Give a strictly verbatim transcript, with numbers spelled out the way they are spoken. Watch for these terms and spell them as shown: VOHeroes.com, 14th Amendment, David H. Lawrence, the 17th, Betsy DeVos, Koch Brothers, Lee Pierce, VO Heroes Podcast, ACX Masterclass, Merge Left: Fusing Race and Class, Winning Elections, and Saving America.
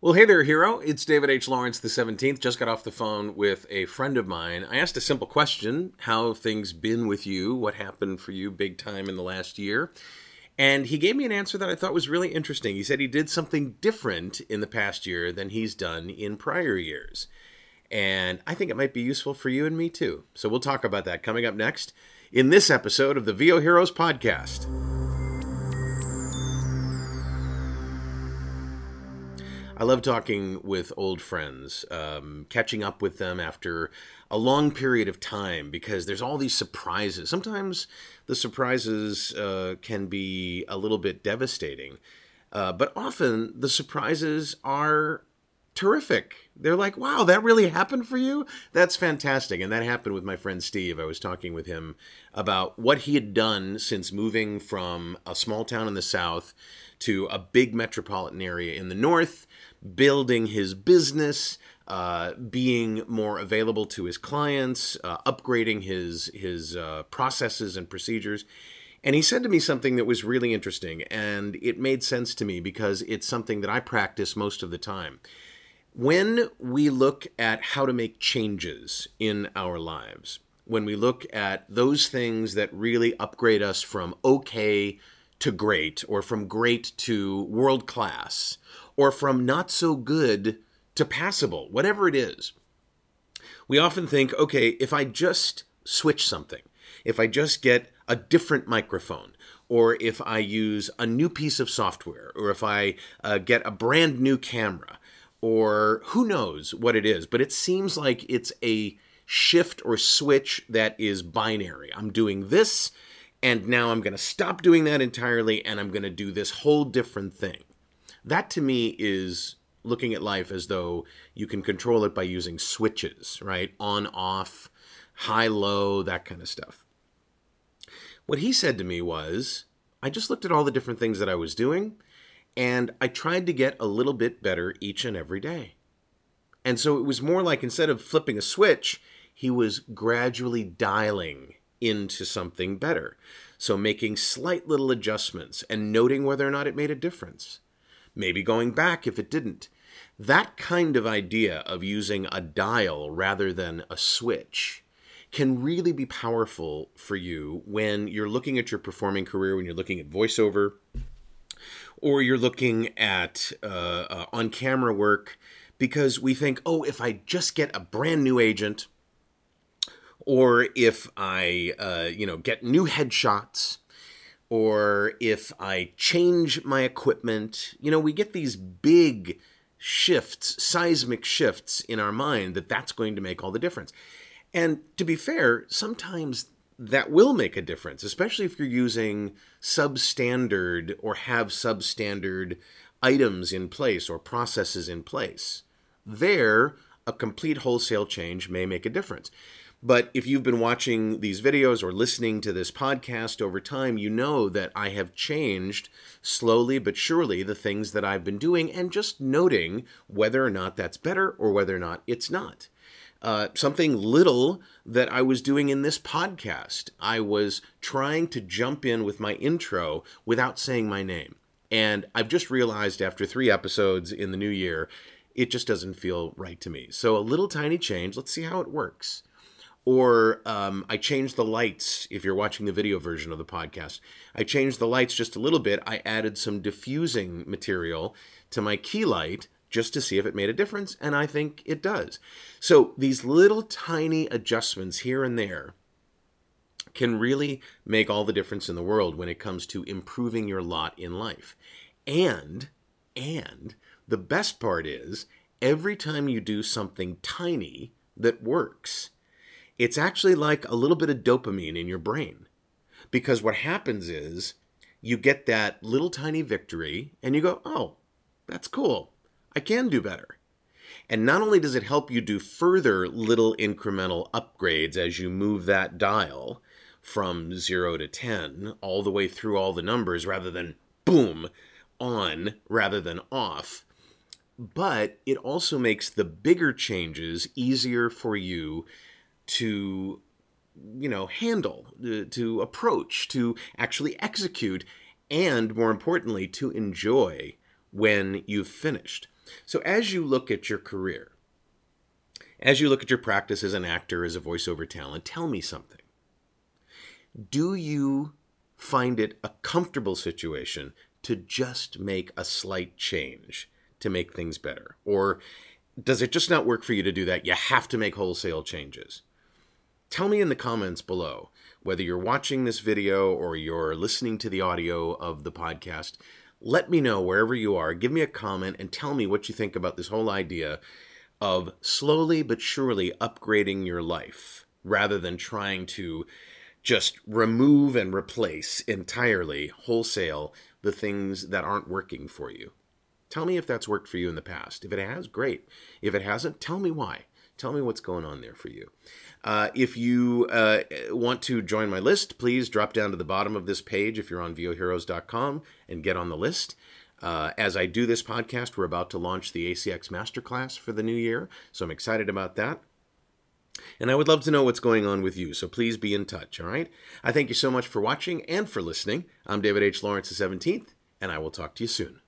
Well, hey there, hero. It's David H. Lawrence, the seventeenth. Just got off the phone with a friend of mine. I asked a simple question: how have things been with you? What happened for you big time in the last year? And he gave me an answer that I thought was really interesting. He said he did something different in the past year than he's done in prior years. And I think it might be useful for you and me too. So we'll talk about that coming up next in this episode of the V O Heroes Podcast. I love talking with old friends, um, catching up with them after a long period of time, because there's all these surprises. Sometimes the surprises uh, can be a little bit devastating, uh, but often the surprises are terrific. They're like, wow, that really happened for you? That's fantastic. And that happened with my friend Steve. I was talking with him about what he had done since moving from a small town in the South to a big metropolitan area in the North, building his business, uh, being more available to his clients, uh, upgrading his, his uh, processes and procedures. And he said to me something that was really interesting, and it made sense to me because it's something that I practice most of the time. When we look at how to make changes in our lives, when we look at those things that really upgrade us from okay to great, or from great to world class, or from not so good to passable, whatever it is, we often think, okay, if I just switch something, if I just get a different microphone, or if I use a new piece of software, or if I uh, get a brand new camera, or who knows what it is, but it seems like it's a shift or switch that is binary. I'm doing this, and now I'm going to stop doing that entirely, and I'm going to do this whole different thing. That to me is looking at life as though you can control it by using switches, right? On, off, high, low, that kind of stuff. What he said to me was, I just looked at all the different things that I was doing, and I tried to get a little bit better each and every day. And so it was more like, instead of flipping a switch, he was gradually dialing into something better. So making slight little adjustments and noting whether or not it made a difference. Maybe going back if it didn't. That kind of idea of using a dial rather than a switch can really be powerful for you when you're looking at your performing career, when you're looking at voiceover, or you're looking at uh, uh, on-camera work, because we think, oh, if I just get a brand new agent, or if I, uh, you know, get new headshots, or if I change my equipment, you know, we get these big shifts, seismic shifts in our mind that that's going to make all the difference. And to be fair, sometimes that will make a difference, especially if you're using substandard or have substandard items in place or processes in place. There, a complete wholesale change may make a difference. But if you've been watching these videos or listening to this podcast over time, you know that I have changed slowly but surely the things that I've been doing, and just noting whether or not that's better or whether or not it's not. Uh, something little that I was doing in this podcast. I was trying to jump in with my intro without saying my name. And I've just realized after three episodes in the new year, it just doesn't feel right to me. So a little tiny change. Let's see how it works. Or um, I changed the lights. If you're watching the video version of the podcast, I changed the lights just a little bit. I added some diffusing material to my key light, just to see if it made a difference, and I think it does. So these little tiny adjustments here and there can really make all the difference in the world when it comes to improving your lot in life. And, and the best part is, every time you do something tiny that works, it's actually like a little bit of dopamine in your brain. Because what happens is, you get that little tiny victory, and you go, oh, that's cool. I can do better. And not only does it help you do further little incremental upgrades as you move that dial from zero to ten all the way through all the numbers, rather than boom, on rather than off, but it also makes the bigger changes easier for you to, you know, handle, to approach, to actually execute, and more importantly, to enjoy when you've finished. So as you look at your career, as you look at your practice as an actor, as a voiceover talent, tell me something. Do you find it a comfortable situation to just make a slight change to make things better? Or does it just not work for you to do that? You have to make wholesale changes. Tell me in the comments below, whether you're watching this video or you're listening to the audio of the podcast. Let me know wherever you are. Give me a comment and tell me what you think about this whole idea of slowly but surely upgrading your life rather than trying to just remove and replace entirely, wholesale, the things that aren't working for you. Tell me if that's worked for you in the past. If it has, great. If it hasn't, tell me why. Tell me what's going on there for you. Uh, if you uh, want to join my list, please drop down to the bottom of this page if you're on V O Heroes dot com and get on the list. Uh, as I do this podcast, we're about to launch the A C X Masterclass for the new year, so I'm excited about that. And I would love to know what's going on with you, so please be in touch, all right? I thank you so much for watching and for listening. I'm David H. Lawrence, the seventeenth, and I will talk to you soon.